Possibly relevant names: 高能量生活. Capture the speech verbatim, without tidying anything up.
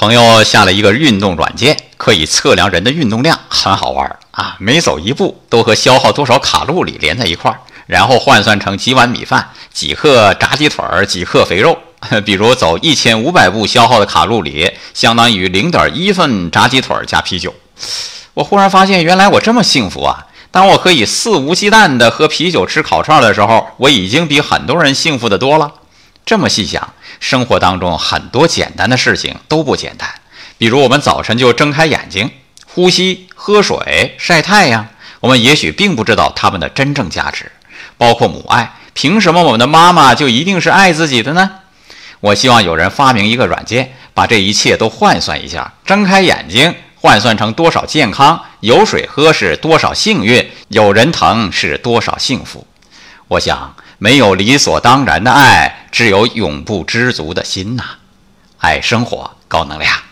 朋友下了一个运动软件，可以测量人的运动量，很好玩啊！每走一步都和消耗多少卡路里连在一块儿，然后换算成几碗米饭、几克炸鸡腿、几克肥肉。比如走一千五百步消耗的卡路里，相当于零点一份炸鸡腿加啤酒。我忽然发现，原来我这么幸福啊！当我可以肆无忌惮地喝啤酒、吃烤串的时候，我已经比很多人幸福的多了。这么细想，生活当中很多简单的事情都不简单。比如我们早晨就睁开眼睛、呼吸、喝水、晒太阳，我们也许并不知道它们的真正价值，包括母爱。凭什么我们的妈妈就一定是爱自己的呢？我希望有人发明一个软件，把这一切都换算一下，睁开眼睛换算成多少健康，有水喝是多少幸运，有人疼是多少幸福。我想，没有理所当然的爱，只有永不知足的心呐、啊。爱生活，高能量。